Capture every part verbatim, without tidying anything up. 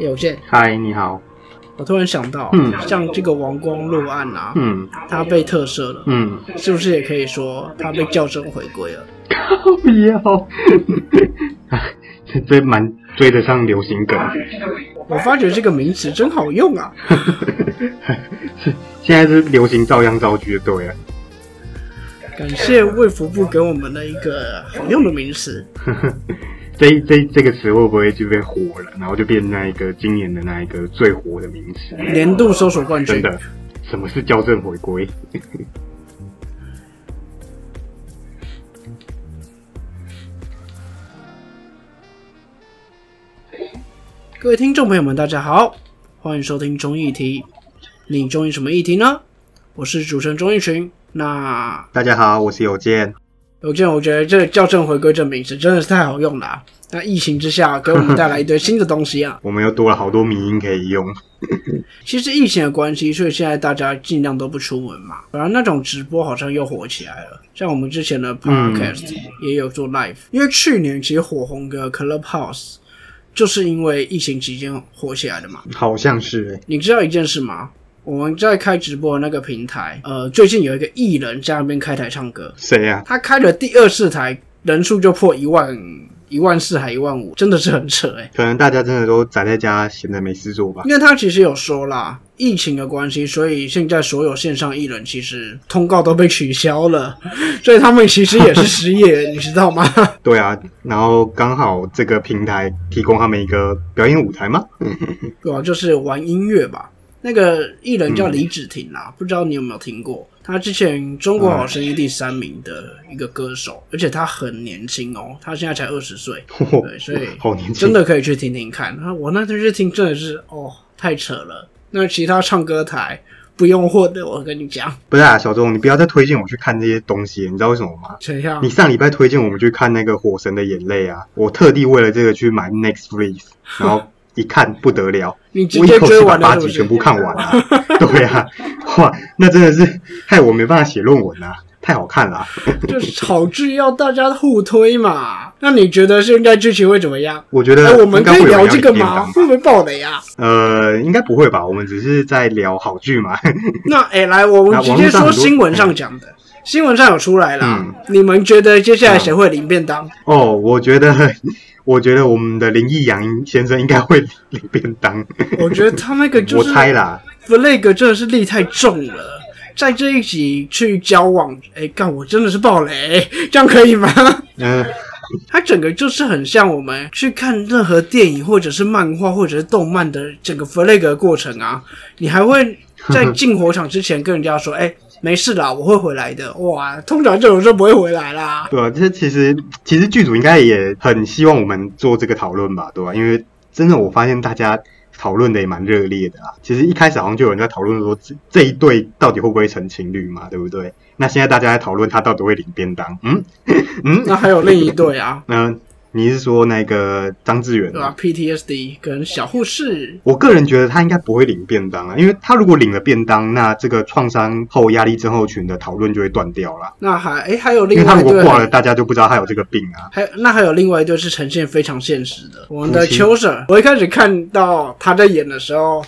有限。嗨，你好。我突然想到，嗯，像这个王光路案啊，嗯，他被特赦了，嗯，是不是也可以说他被校正回归了？靠腰这蛮追得上流行梗。我发觉这个名词真好用啊！现在是流行照样造句，对了。感谢卫福部给我们的一个好用的名词。这这这个词会不会就被火了？然后就变那一个今年的那一个最火的名词，年度搜索冠军。真的，什么是校正回归？各位听众朋友们，大家好，欢迎收听中议题。你中意什么议题呢？我是主持人钟义群。那大家好，我是有健。有健，我觉得这个校正回归这名字真的是太好用了、啊。那疫情之下，给我们带来一堆新的东西啊！我们又多了好多迷因可以用。其实疫情的关系，所以现在大家尽量都不出门嘛。然后那种直播好像又火起来了，像我们之前的 podcast、嗯、也有做 live， 因为去年其实火红的 Clubhouse。就是因为疫情期间火起来的嘛，好像是、欸。你知道一件事吗？我们在开直播的那个平台，呃，最近有一个艺人在那边开台唱歌，谁啊？他开了第二次台，人数就破一万，一万四还一万五，真的是很扯哎、欸。可能大家真的都宅在家，闲着没事做吧。因为他其实有说啦，疫情的关系，所以现在所有线上艺人其实通告都被取消了，所以他们其实也是失业，你知道吗？对啊，然后刚好这个平台提供他们一个表演舞台吗？对啊，就是玩音乐吧。那个艺人叫李芷婷啦、嗯，不知道你有没有听过？他之前中国好声音第三名的一个歌手，而且他很年轻哦，他现在才二十岁，对，所以真的可以去听听看。我那天去听真的是哦，太扯了。那其他唱歌台不用混的，我跟你讲。不是啊，小钟，你不要再推荐我去看这些东西，你知道为什么吗？怎样？你上礼拜推荐我们去看那个《火神的眼泪》啊，我特地为了这个去买 Next Freeze， 然后。一看不得了，你直接追完了，我一口气把八集全部看完啊！对啊，哇，那真的是害我没办法写论文啊！太好看了、啊，就是好剧要大家互推嘛。那你觉得现在剧情会怎么样？我觉得、呃、我们可以聊这个吗？会不会爆雷啊？呃，应该不会吧，我们只是在聊好剧嘛。那哎、欸，来，我们直接说新闻上讲的。新闻上有出来啦、嗯、你们觉得接下来谁会领便当？哦，我觉得，我觉得我们的林义阳先生应该会领便当。我觉得他那个就是，我猜啦 ，flag 真的是力太重了，在这一集去交往，哎、欸，干我真的是爆雷，这样可以吗？嗯、呃。它整个就是很像我们去看任何电影或者是漫画或者是动漫的整个 flag 的过程啊，你还会在进火场之前跟人家说，哎、欸。没事啦，我会回来的。哇，通常这种就不会回来啦。对啊，这其实其实剧组应该也很希望我们做这个讨论吧，对吧、啊？因为真的我发现大家讨论的也蛮热烈的啊。其实一开始好像就有人在讨论说这一对到底会不会成情侣嘛，对不对？那现在大家在讨论他到底会领便当，嗯嗯。那还有另一对啊，嗯。你是说那个张志远对吧、啊、？P T S D 跟小护士，我个人觉得他应该不会领便当啊，因为他如果领了便当，那这个创伤后压力症候群的讨论就会断掉了。那还哎，还有另外一对，因为他如果挂了，大家就不知道他有这个病啊。还那还有另外一对是呈现非常现实的，我们的邱 Sir， 我一开始看到他在演的时候。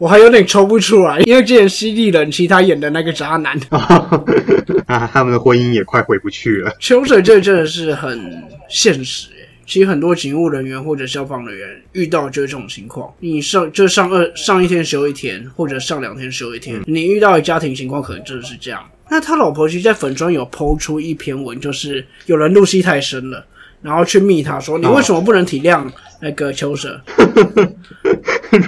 我还有点抽不出来，因为之前犀利人妻他演的那个渣男啊，他们的婚姻也快回不去了。秋水这真的是很现实，其实很多警务人员或者消防人员遇到就是这种情况，你上就上二上一天休一天，或者上两天休一天，嗯、你遇到的家庭情况可能真的是这样。那他老婆其实在粉专有po出一篇文，就是有人入戏太深了。然后去密他说：“你为什么不能体谅那个秋蛇？”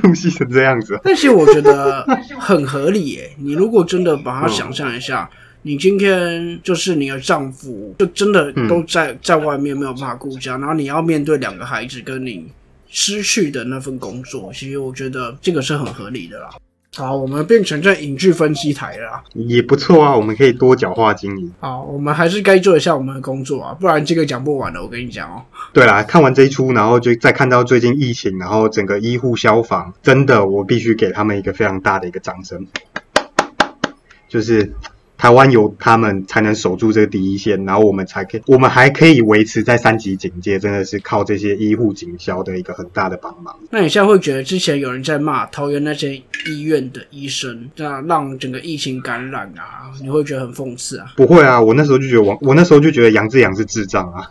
入戏成这样子，但是我觉得很合理耶、欸。你如果真的把它想象一下，你今天就是你的丈夫，就真的都在在外面没有办法顾家，然后你要面对两个孩子跟你失去的那份工作，其实我觉得这个是很合理的啦。好，我们变成在影剧分析台了啦，也不错啊。我们可以多角化经营。好，我们还是该做一下我们的工作啊，不然这个讲不完了。我跟你讲哦。对啦，看完这一出，然后就再看到最近疫情，然后整个医护消防，真的我必须给他们一个非常大的一个掌声，就是台湾有他们才能守住这个第一线，然后我们才可以，我们还可以维持在三级警戒，真的是靠这些医护警消的一个很大的帮忙。那你现在会觉得之前有人在骂桃园那些医院的医生，那让整个疫情感染啊，你会觉得很讽刺啊？不会啊，我那时候就觉得我我那时候就觉得杨志扬是智障啊。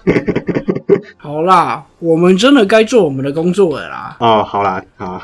好啦，我们真的该做我们的工作了啦。哦，好啦，好，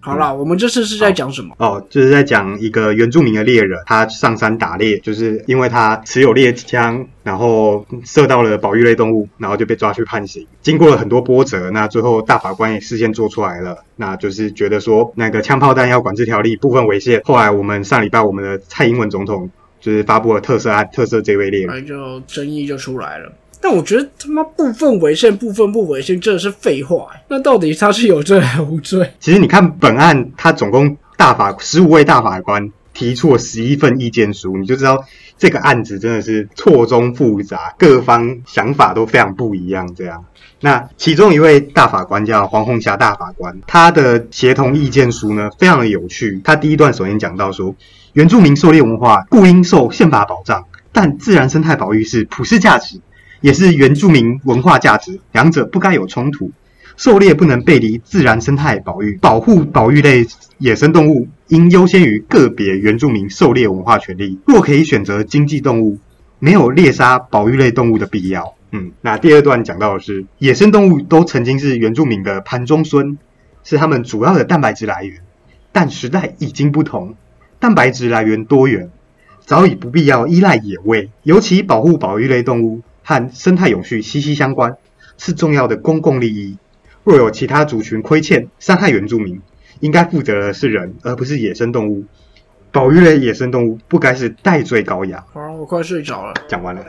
好啦，我们这次是在讲什么？哦，就是在讲一个原住民的猎人，他上山打猎，就是因为他持有猎枪，然后射到了保育类动物，然后就被抓去判刑。经过了很多波折，那最后大法官也事先做出来了，那就是觉得说那个枪炮弹药管制条例部分违宪。后来我们上礼拜我们的蔡英文总统就是发布了特赦案，特赦这位猎人，就争议就出来了。但我觉得他妈部分违宪部分不违宪真的是废话，那到底他是有罪还无罪？其实你看本案他总共大法十五位大法官提出了十一份意见书，你就知道这个案子真的是错综复杂，各方想法都非常不一样这样。那其中一位大法官叫黄红霞大法官，他的协同意见书呢非常的有趣。他第一段首先讲到说，原住民狩猎文化故应受宪法保障，但自然生态保育是普世价值，也是原住民文化价值，两者不该有冲突。狩猎不能背离自然生态保育，保护保育类野生动物应优先于个别原住民狩猎文化权利。若可以选择经济动物，没有猎杀保育类动物的必要。嗯，那第二段讲到的是，野生动物都曾经是原住民的盘中孙，是他们主要的蛋白质来源，但时代已经不同，蛋白质来源多元，早已不必要依赖野味，尤其保护保育类动物和生态永续息息相关，是重要的公共利益。若有其他族群亏欠、伤害原住民，应该负责的是人，而不是野生动物。保育类野生动物不该是代罪羔羊。好，我快睡着了。讲完了，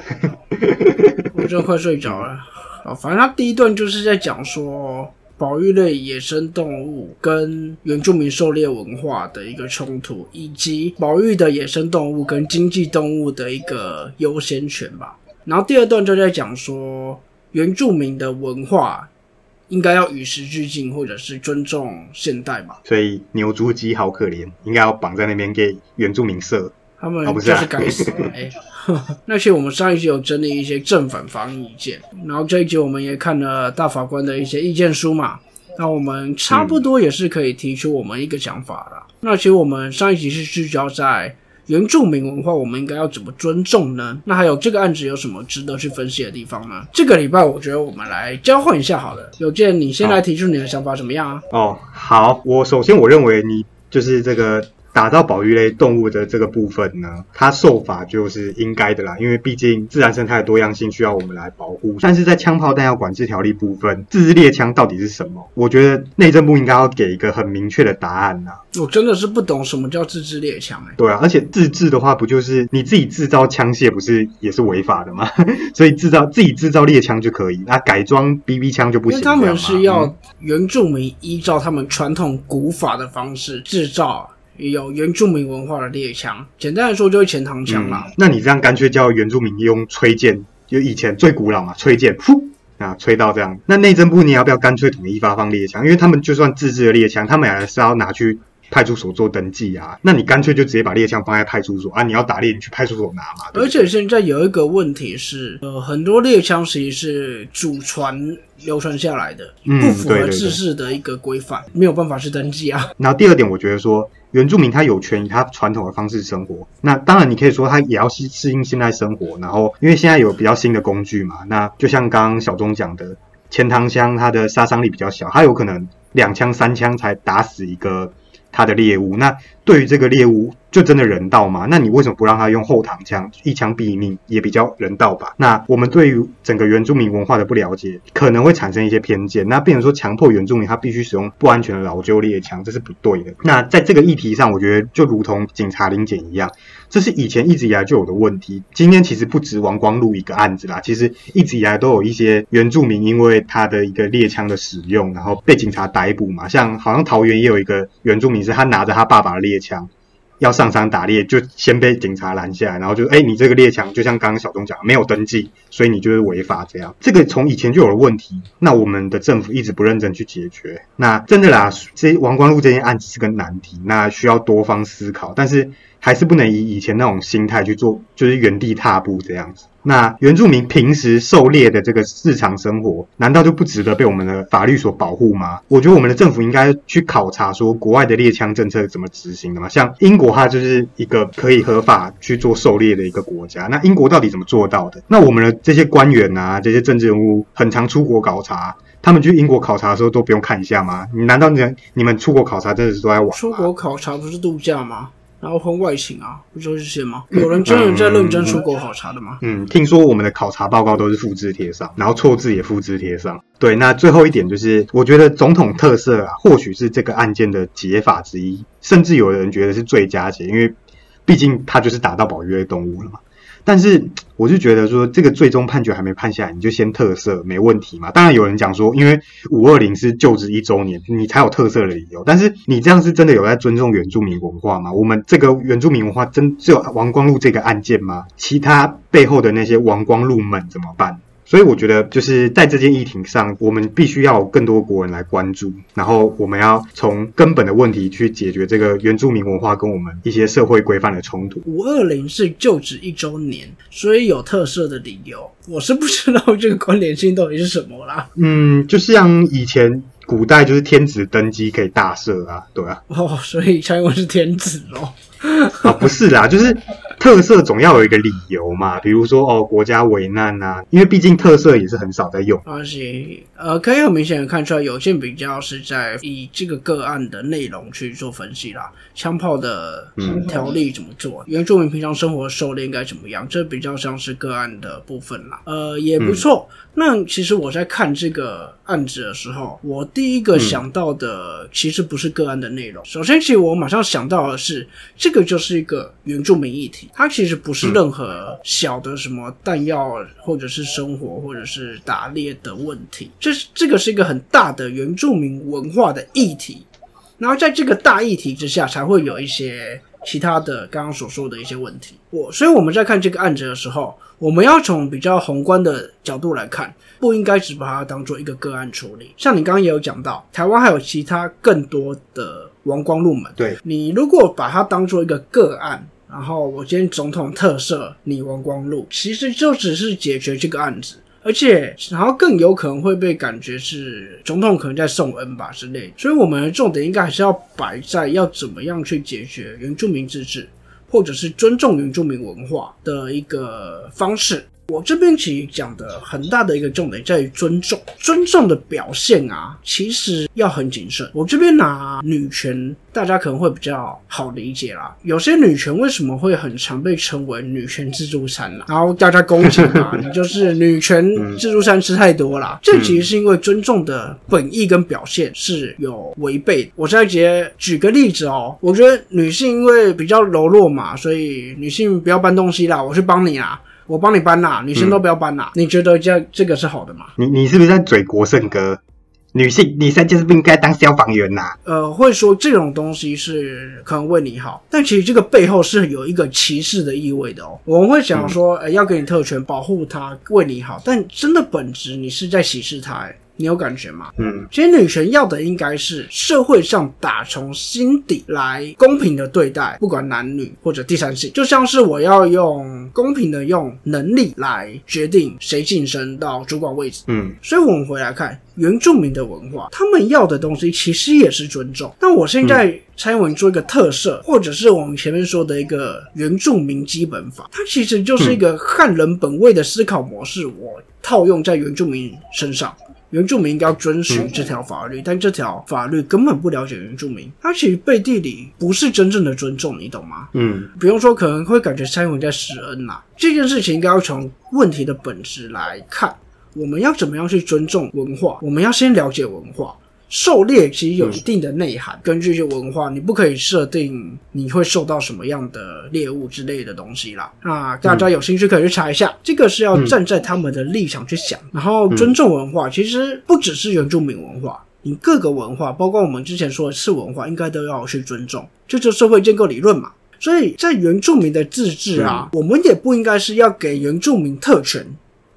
我真的快睡着了。反正他第一段就是在讲说，保育类野生动物跟原住民狩猎文化的一个冲突，以及保育的野生动物跟经济动物的一个优先权吧。然后第二段就在讲说，原住民的文化应该要与时俱进，或者是尊重现代嘛。所以牛猪鸡好可怜，应该要绑在那边给原住民射，他们就是该死。哎、欸，那其实我们上一集有整理一些正反方意见，然后这一集我们也看了大法官的一些意见书嘛。那我们差不多也是可以提出我们一个想法啦。嗯、那其实我们上一集是聚焦在原住民文化我们应该要怎么尊重呢？那还有这个案子有什么值得去分析的地方呢？这个礼拜我觉得我们来交换一下好了，有件你先来提出你的想法怎么样啊？哦，好，我首先我认为你就是这个打造保育类动物的这个部分呢，它受罚就是应该的啦，因为毕竟自然生态的多样性需要我们来保护。但是在枪炮弹药管制条例部分，自制猎枪到底是什么？我觉得内政部应该要给一个很明确的答案啦。我真的是不懂什么叫自制猎枪、欸、对啊，而且自制的话，不就是你自己制造枪械，不是也是违法的吗？所以制造自己制造猎枪就可以，那改装 B B 枪就不行。因为他们是要原住民依照他们传统古法的方式制造。也有原住民文化的猎枪，简单来说就是钱塘枪啦、嗯。那你这样干脆叫原住民用吹箭，就以前最古老嘛，吹箭，噗啊，吹到这样。那内政部你要不要干脆统一发放猎枪？因为他们就算自制的猎枪，他们还是要拿去派出所做登记啊。那你干脆就直接把猎枪放在派出所啊，你要打猎你去派出所拿嘛。而且现在有一个问题是，呃，很多猎枪其实是祖传流传下来的，不符合自治的一个规范、嗯，没有办法去登记啊。然后第二点，我觉得说。原住民他有权以他传统的方式生活，那当然你可以说他也要适应现代生活，然后因为现在有比较新的工具嘛，那就像刚刚小钟讲的，钱塘枪它的杀伤力比较小，它有可能两枪三枪才打死一个他的猎物，那对于这个猎物就真的人道吗？那你为什么不让他用后膛枪，一枪毙命也比较人道吧？那我们对于整个原住民文化的不了解，可能会产生一些偏见，那变成说强迫原住民他必须使用不安全的老旧猎枪，这是不对的。那在这个议题上，我觉得就如同警察临检一样，这是以前一直以来就有的问题。今天其实不止王光禄一个案子啦，其实一直以来都有一些原住民因为他的一个猎枪的使用，然后被警察逮捕嘛。像好像桃园也有一个原住民是他拿着他爸爸的猎枪要上山打猎，就先被警察拦下来，然后就哎、欸，你这个猎枪就像刚刚小钟讲没有登记，所以你就是违法这样。这个从以前就有的问题，那我们的政府一直不认真去解决。那真的啦，这王光禄这件案子是个难题，那需要多方思考，但是还是不能以以前那种心态去做，就是原地踏步这样子。那原住民平时狩猎的这个日常生活，难道就不值得被我们的法律所保护吗？我觉得我们的政府应该去考察说国外的猎枪政策怎么执行的嘛。像英国它就是一个可以合法去做狩猎的一个国家，那英国到底怎么做到的？那我们的这些官员啊，这些政治人物很常出国考察，他们去英国考察的时候都不用看一下吗？难道你们出国考察真的是都在玩吗？出国考察不是度假吗？然后婚外情啊，不就是这些吗？有人真的在认真出国考察的吗？嗯，听说我们的考察报告都是复制贴上，然后错字也复制贴上。对，那最后一点就是，我觉得总统特赦啊，或许是这个案件的解法之一，甚至有人觉得是最佳解，因为毕竟他就是打到保育类动物了嘛。但是我就觉得说，这个最终判决还没判下来，你就先特赦没问题嘛。当然有人讲说，因为五二零是就职一周年，你才有特赦的理由。但是你这样是真的有在尊重原住民文化吗？我们这个原住民文化真只有王光禄这个案件吗？其他背后的那些王光禄们怎么办？所以我觉得就是在这件议题上，我们必须要有更多国人来关注，然后我们要从根本的问题去解决这个原住民文化跟我们一些社会规范的冲突。五二零是就职一周年，所以有特赦的理由，我是不知道这个关联性到底是什么啦。嗯，就像以前古代就是天子登基可以大赦啊，对啊。哦，所以蔡英文是天子咯。啊，不是啦，就是特赦总要有一个理由嘛，比如说哦，国家危难啊，因为毕竟特赦也是很少在用。而且呃，可以很明显的看出来，有些比较是在以这个个案的内容去做分析啦，枪炮的条例怎么做，嗯、原住民平常生活狩猎应该怎么样，这比较像是个案的部分啦。呃，也不错。嗯、那其实我在看这个案子的时候，我第一个想到的其实不是个案的内容。嗯、首先，其实我马上想到的是这个。这个就是一个原住民议题，它其实不是任何小的什么弹药或者是生活或者是打猎的问题，这这个是一个很大的原住民文化的议题，然后在这个大议题之下才会有一些其他的刚刚所说的一些问题。我所以我们在看这个案子的时候，我们要从比较宏观的角度来看，不应该只把它当做一个个案处理。像你刚刚也有讲到，台湾还有其他更多的王光禄们，对，你如果把它当做一个个案，然后我今天总统特赦你王光禄，其实就只是解决这个案子，而且然后更有可能会被感觉是总统可能在送恩吧之类的。所以我们的重点应该还是要摆在要怎么样去解决原住民自治或者是尊重原住民文化的一个方式。我这边其实讲的很大的一个重点在于尊重，尊重的表现啊，其实要很谨慎。我这边拿女权，大家可能会比较好理解啦。有些女权为什么会很常被称为女权自助餐啦？然后大家攻击啊，你就是女权自助餐吃太多啦。这其实是因为尊重的本意跟表现是有违背的。我再直接举个例子哦，我觉得女性因为比较柔弱嘛，所以女性不要搬东西啦，我去帮你啦。我帮你搬啦，女生都不要搬啦。嗯、你觉得这这个是好的吗？你你是不是在嘴国圣哥？女性女生就是不应该当消防员啦、啊。呃，会说这种东西是可能为你好，但其实这个背后是有一个歧视的意味的哦。我们会想说，呃，要给你特权保护她，为你好，但真的本质你是在歧视她、欸。你有感觉吗？嗯，其实女权要的应该是社会上打从心底来公平的对待，不管男女或者第三性，就像是我要用公平的用能力来决定谁晋升到主管位置。嗯，所以我们回来看原住民的文化，他们要的东西其实也是尊重。那我现在、嗯蔡英文做一个特赦，或者是我们前面说的一个原住民基本法，它其实就是一个汉人本位的思考模式，我套用在原住民身上。原住民应该要遵循这条法律，但这条法律根本不了解原住民，它其实背地里不是真正的尊重，你懂吗？嗯，不用说，可能会感觉蔡英文在施恩啦、啊。这件事情应该要从问题的本质来看，我们要怎么样去尊重文化？我们要先了解文化。狩猎其实有一定的内涵、嗯、根据一些文化，你不可以设定你会受到什么样的猎物之类的东西啦。那大家有兴趣可以去查一下，这个是要站在他们的立场去想、嗯、然后尊重文化，其实不只是原住民文化，你各个文化，包括我们之前说的次文化，应该都要去尊重，这就是社会建构理论嘛。所以在原住民的自治啊、嗯、我们也不应该是要给原住民特权，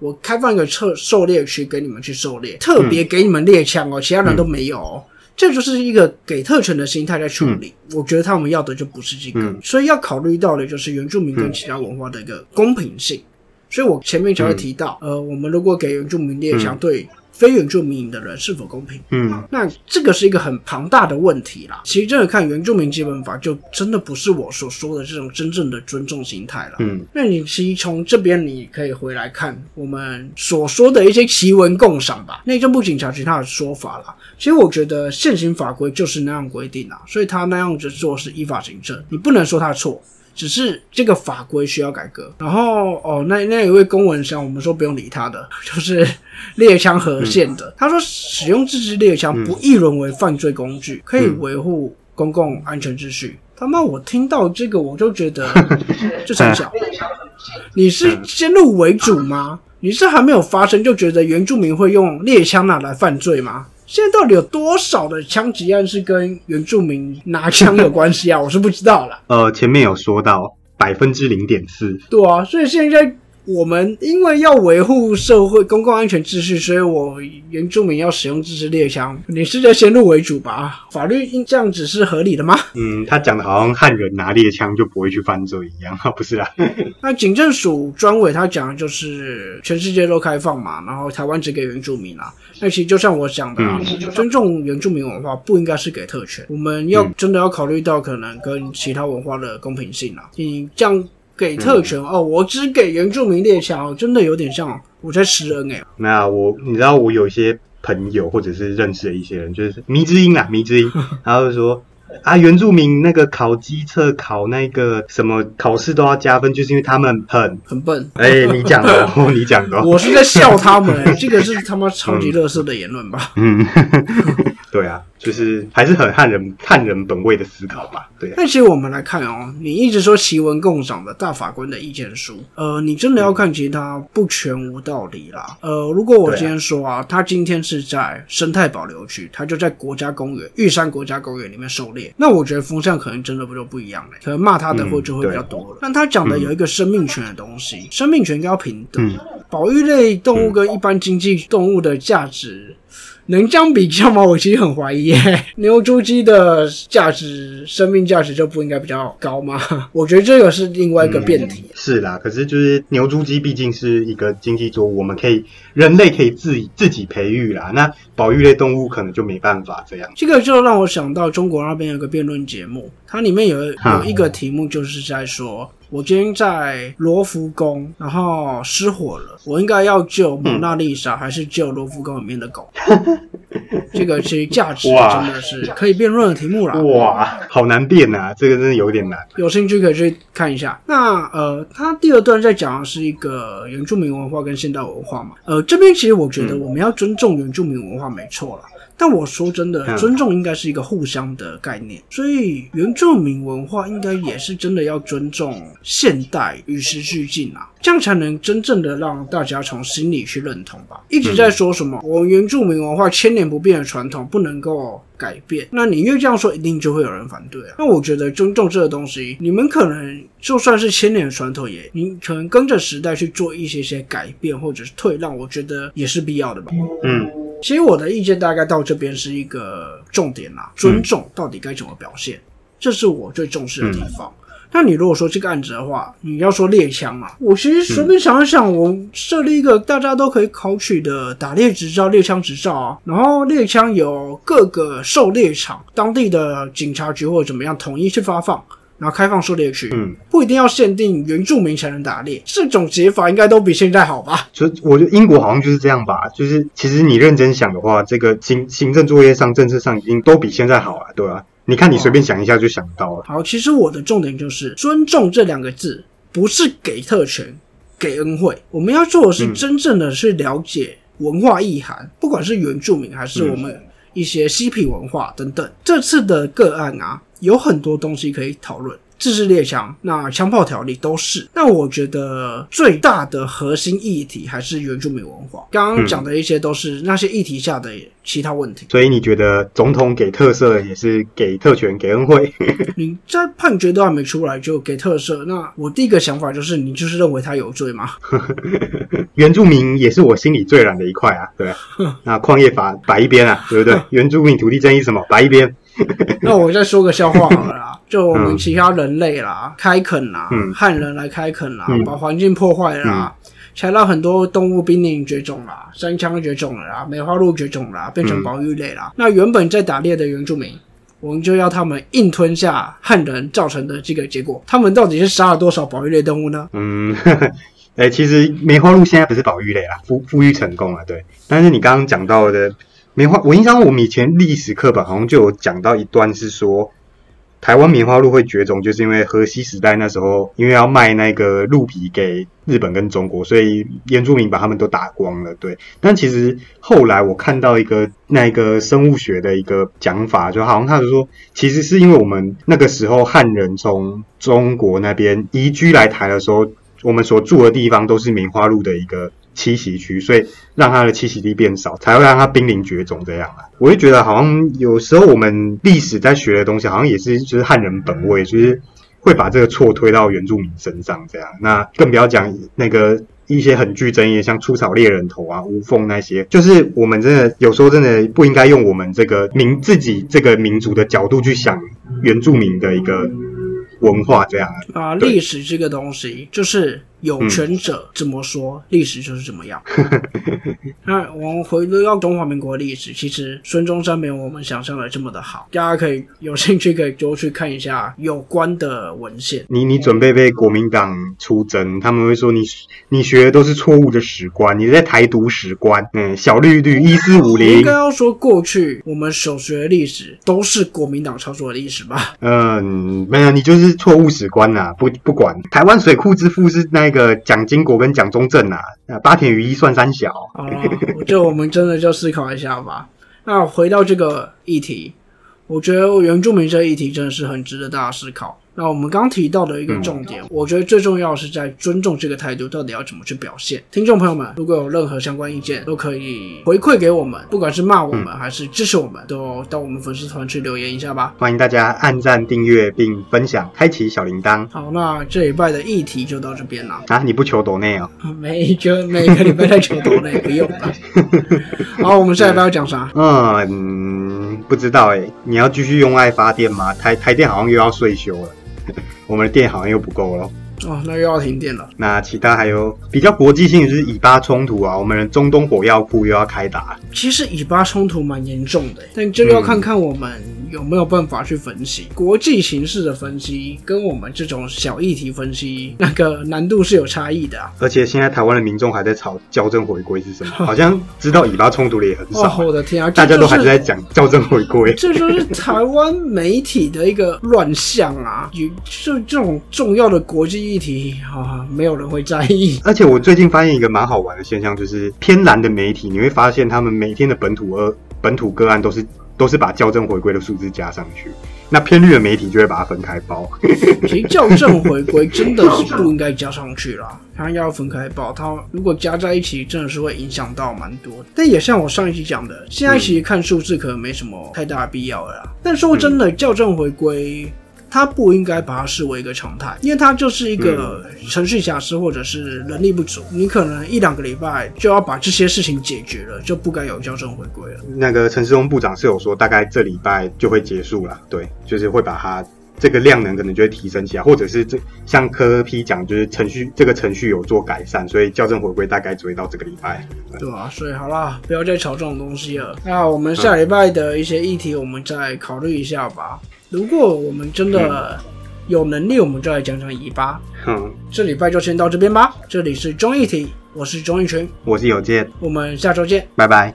我开放一个狩猎区给你们去狩猎，特别给你们猎枪哦，其他人都没有哦。嗯、这就是一个给特权的心态在处理、嗯、我觉得他们要的就不是这个、嗯、所以要考虑到的就是原住民跟其他文化的一个公平性、嗯、所以我前面才会提到、嗯、呃，我们如果给原住民猎枪对非原住民的人是否公平，嗯，那这个是一个很庞大的问题啦。其实真的看原住民基本法就真的不是我所说的这种真正的尊重心态啦。嗯，那你其实从这边你可以回来看我们所说的一些奇闻共赏吧，内政部警察局他的说法啦，其实我觉得现行法规就是那样规定啦，所以他那样子做是依法行政，你不能说他错，只是这个法规需要改革。然后哦，那那一位公文上我们说不用理他的，就是猎枪和限的、嗯、他说使用自制猎枪不易沦为犯罪工具、嗯、可以维护公共安全秩序、嗯、他妈我听到这个我就觉得这很小、嗯、你是先入为主吗？你是还没有发生就觉得原住民会用猎枪拿来犯罪吗？现在到底有多少的枪击案是跟原住民拿枪有关系啊？我是不知道啦。呃，前面有说到 百分之零点四。 对啊，所以现在我们因为要维护社会公共安全秩序，所以我原住民要使用自制猎枪，你是在先入为主吧？法律这样子是合理的吗？嗯，他讲的好像汉人拿猎枪就不会去犯罪一样，不是啦。那警政署专委他讲的就是全世界都开放嘛，然后台湾只给原住民啦、啊。那其实就像我讲的啦、嗯，尊重原住民文化不应该是给特权，我们要真的要考虑到可能跟其他文化的公平性啦。你这样给特权、嗯、哦，我只给原住民猎枪，真的有点像我在施恩欸。那我你知道我有一些朋友或者是认识的一些人，就是迷之音啦，迷之音，他就说啊，原住民那个考基测考那个什么考试都要加分，就是因为他们很很笨。哎、欸，你讲的、哦，你讲的、哦，我是在笑他们、欸。这个是他妈超级垃圾的言论吧？嗯。嗯对啊，就是还是很汉人汉人本位的思考吧。对、啊。但其实我们来看哦，你一直说奇闻共赏的大法官的意见书，呃，你真的要看，其实他不全无道理啦。呃，如果我今天说 啊, 啊，他今天是在生态保留区，他就在国家公园玉山国家公园里面狩猎，那我觉得风向可能真的不就不一样了，可能骂他的会就会比较多了。嗯、但他讲的有一个生命权的东西，嗯、生命权应该要平等、嗯。保育类动物跟一般经济动物的价值。能这样比较吗？我其实很怀疑、欸、牛猪鸡的价值生命价值就不应该比较高吗？我觉得这个是另外一个辩题、嗯、是啦，可是就是牛猪鸡毕竟是一个经济作物，我们可以人类可以自己自己培育啦，那保育类动物可能就没办法这样。这个就让我想到中国那边有个辩论节目，它里面有有一个题目就是在说我今天在罗浮宫然后失火了，我应该要救蒙娜丽莎、嗯、还是救罗浮宫里面的狗？这个其实价值真的是可以辩论的题目啦。哇，好难辩啊，这个真的有点难，有兴趣可以去看一下。那呃，他第二段在讲的是一个原住民文化跟现代文化嘛，呃，这边其实我觉得我们要尊重原住民文化没错啦，但我说真的，尊重应该是一个互相的概念，所以原住民文化应该也是真的要尊重现代与时俱进啊，这样才能真正的让大家从心里去认同吧。一直在说什么我们原住民文化千年不变的传统不能够改变，那你越这样说一定就会有人反对啊。那我觉得尊重这个东西，你们可能就算是千年的传统也你可能跟着时代去做一些些改变或者是退让，我觉得也是必要的吧。嗯，其实我的意见大概到这边是一个重点啦、啊、尊重到底该怎么表现、嗯、这是我最重视的地方、嗯、那你如果说这个案子的话，你要说猎枪啊，我其实随便想一想、嗯、我设立一个大家都可以考取的打猎执照猎枪执照啊，然后猎枪有各个狩猎场当地的警察局或者怎么样统一去发放，然后开放狩猎区、嗯、不一定要限定原住民才能打猎，这种解法应该都比现在好吧。所以我觉得英国好像就是这样吧，就是其实你认真想的话，这个行行政作业上政策上已经都比现在好了、啊、对吧、啊？你看你随便想一下就想到了、哦、好，其实我的重点就是尊重这两个字不是给特权给恩惠，我们要做的是真正的去了解文化意涵、嗯、不管是原住民还是我们一些嬉皮文化等等、嗯、这次的个案啊有很多东西可以讨论，自制猎枪、那枪炮条例都是。那我觉得最大的核心议题还是原住民文化。刚刚讲的一些都是那些议题下的其他问题。嗯、所以你觉得总统给特赦也是给特权给恩惠？你在判决都还没出来就给特赦，那我第一个想法就是你就是认为他有罪吗？原住民也是我心里最软的一块啊，对啊。那矿业法摆一边啊，对不对？原住民土地争议什么摆一边。那我再说个笑话好了啦，就我们其他人类啦，开垦啦，嗯、汉人来开垦啦，嗯、把环境破坏啦，嗯、才让很多动物濒临绝种啦，山羌绝种了啦，梅花鹿绝种啦，变成保育类啦。嗯、那原本在打猎的原住民，我们就要他们硬吞下汉人造成的这个结果，他们到底是杀了多少保育类动物呢？嗯。呵呵欸、其实梅花鹿现在不是保育类啦，富富裕成功了，对。但是你刚刚讲到的梅花，我印象我们以前历史课本好像就有讲到一段是说，台湾梅花鹿会绝种，就是因为荷西时代那时候，因为要卖那个鹿皮给日本跟中国，所以原住民把他们都打光了，对。但其实后来我看到一个那个生物学的一个讲法，就好像他就说，其实是因为我们那个时候汉人从中国那边移居来台的时候，我们所住的地方都是梅花鹿的一个栖息区，所以让它的栖息地变少，才会让它濒临绝种这样啊。我就觉得好像有时候我们历史在学的东西，好像也是就是汉人本位，就是会把这个错推到原住民身上这样。那更不要讲那个一些很具争议的，像出草猎人头啊、无缝那些，就是我们真的有时候真的不应该用我们这个民自己这个民族的角度去想原住民的一个文化这样啊。历史这个东西就是有权者怎么说，历、嗯、史就是怎么样。那我们回到中华民国历史，其实孙中山没有我们想象的这么的好，大家可以有兴趣可以多去看一下有关的文献。你你准备被国民党出征，他们会说你你学的都是错误的史观，你在台独史观，嗯，小绿绿一四五零。应该要说过去我们所学的历史都是国民党操作的历史吧？嗯，没有，你就是错误史观啊，不不管台湾水库之父是那。那个蒋经国跟蒋中正啊，八田与一算三小。好了，我觉得我们真的就思考一下吧。那回到这个议题，我觉得原住民这议题真的是很值得大家思考。那我们刚提到的一个重点，嗯、我觉得最重要的是在尊重这个态度到底要怎么去表现。听众朋友们，如果有任何相关意见，都可以回馈给我们，不管是骂我们还是支持我们，都到我们粉丝团去留言一下吧。欢迎大家按赞、订阅并分享，开启小铃铛。好，那这礼拜的议题就到这边了。啊，你不求抖内哦？没，就每个礼拜在求抖内，不用了。好，我们下礼拜要讲啥？嗯，不知道哎、欸，你要继续用爱发电吗？台台电好像又要税修了。我们的电好像又不够了哦，那又要停电了。那其他还有比较国际性的就是以巴冲突啊，我们的中东火药库又要开打。其实以巴冲突蛮严重的，但就要看看我们有没有办法去分析、嗯、国际形势的分析跟我们这种小议题分析那个难度是有差异的、啊、而且现在台湾的民众还在吵校正回归是什么，好像知道以巴冲突的也很少、啊哦、我的天啊，大家都还是在讲校正回归，这就是台湾媒体的一个乱象啊。就这种重要的国际议题、啊、没有人会在意。而且我最近发现一个蛮好玩的现象，就是偏蓝的媒体，你会发现他们每天的本土呃本土个案都是都是把校正回归的数字加上去，那偏绿的媒体就会把它分开包。其实校正回归真的是不应该加上去啦，它要分开包，它如果加在一起真的是会影响到蛮多的。但也像我上一期讲的，现在其实看数字可能没什么太大的必要了啦。但说真的，校正回归它不应该把它视为一个常态，因为它就是一个程序瑕疵或者是人力不足，你可能一两个礼拜就要把这些事情解决了，就不该有校正回归了。那个陈时中部长是有说大概这礼拜就会结束了，对，就是会把它这个量能可能就会提升起来，或者是这像柯 P 讲，就是程序这个程序有做改善，所以校正回归大概追到这个礼拜。对啊，所以好啦，不要再吵这种东西了。那我们下礼拜的一些议题我们再考虑一下吧。如果我们真的有能力，我们就来讲讲以巴。嗯，这礼拜就先到这边吧。这里是中议题，我是钟义群，我是有健，我们下周见，拜拜。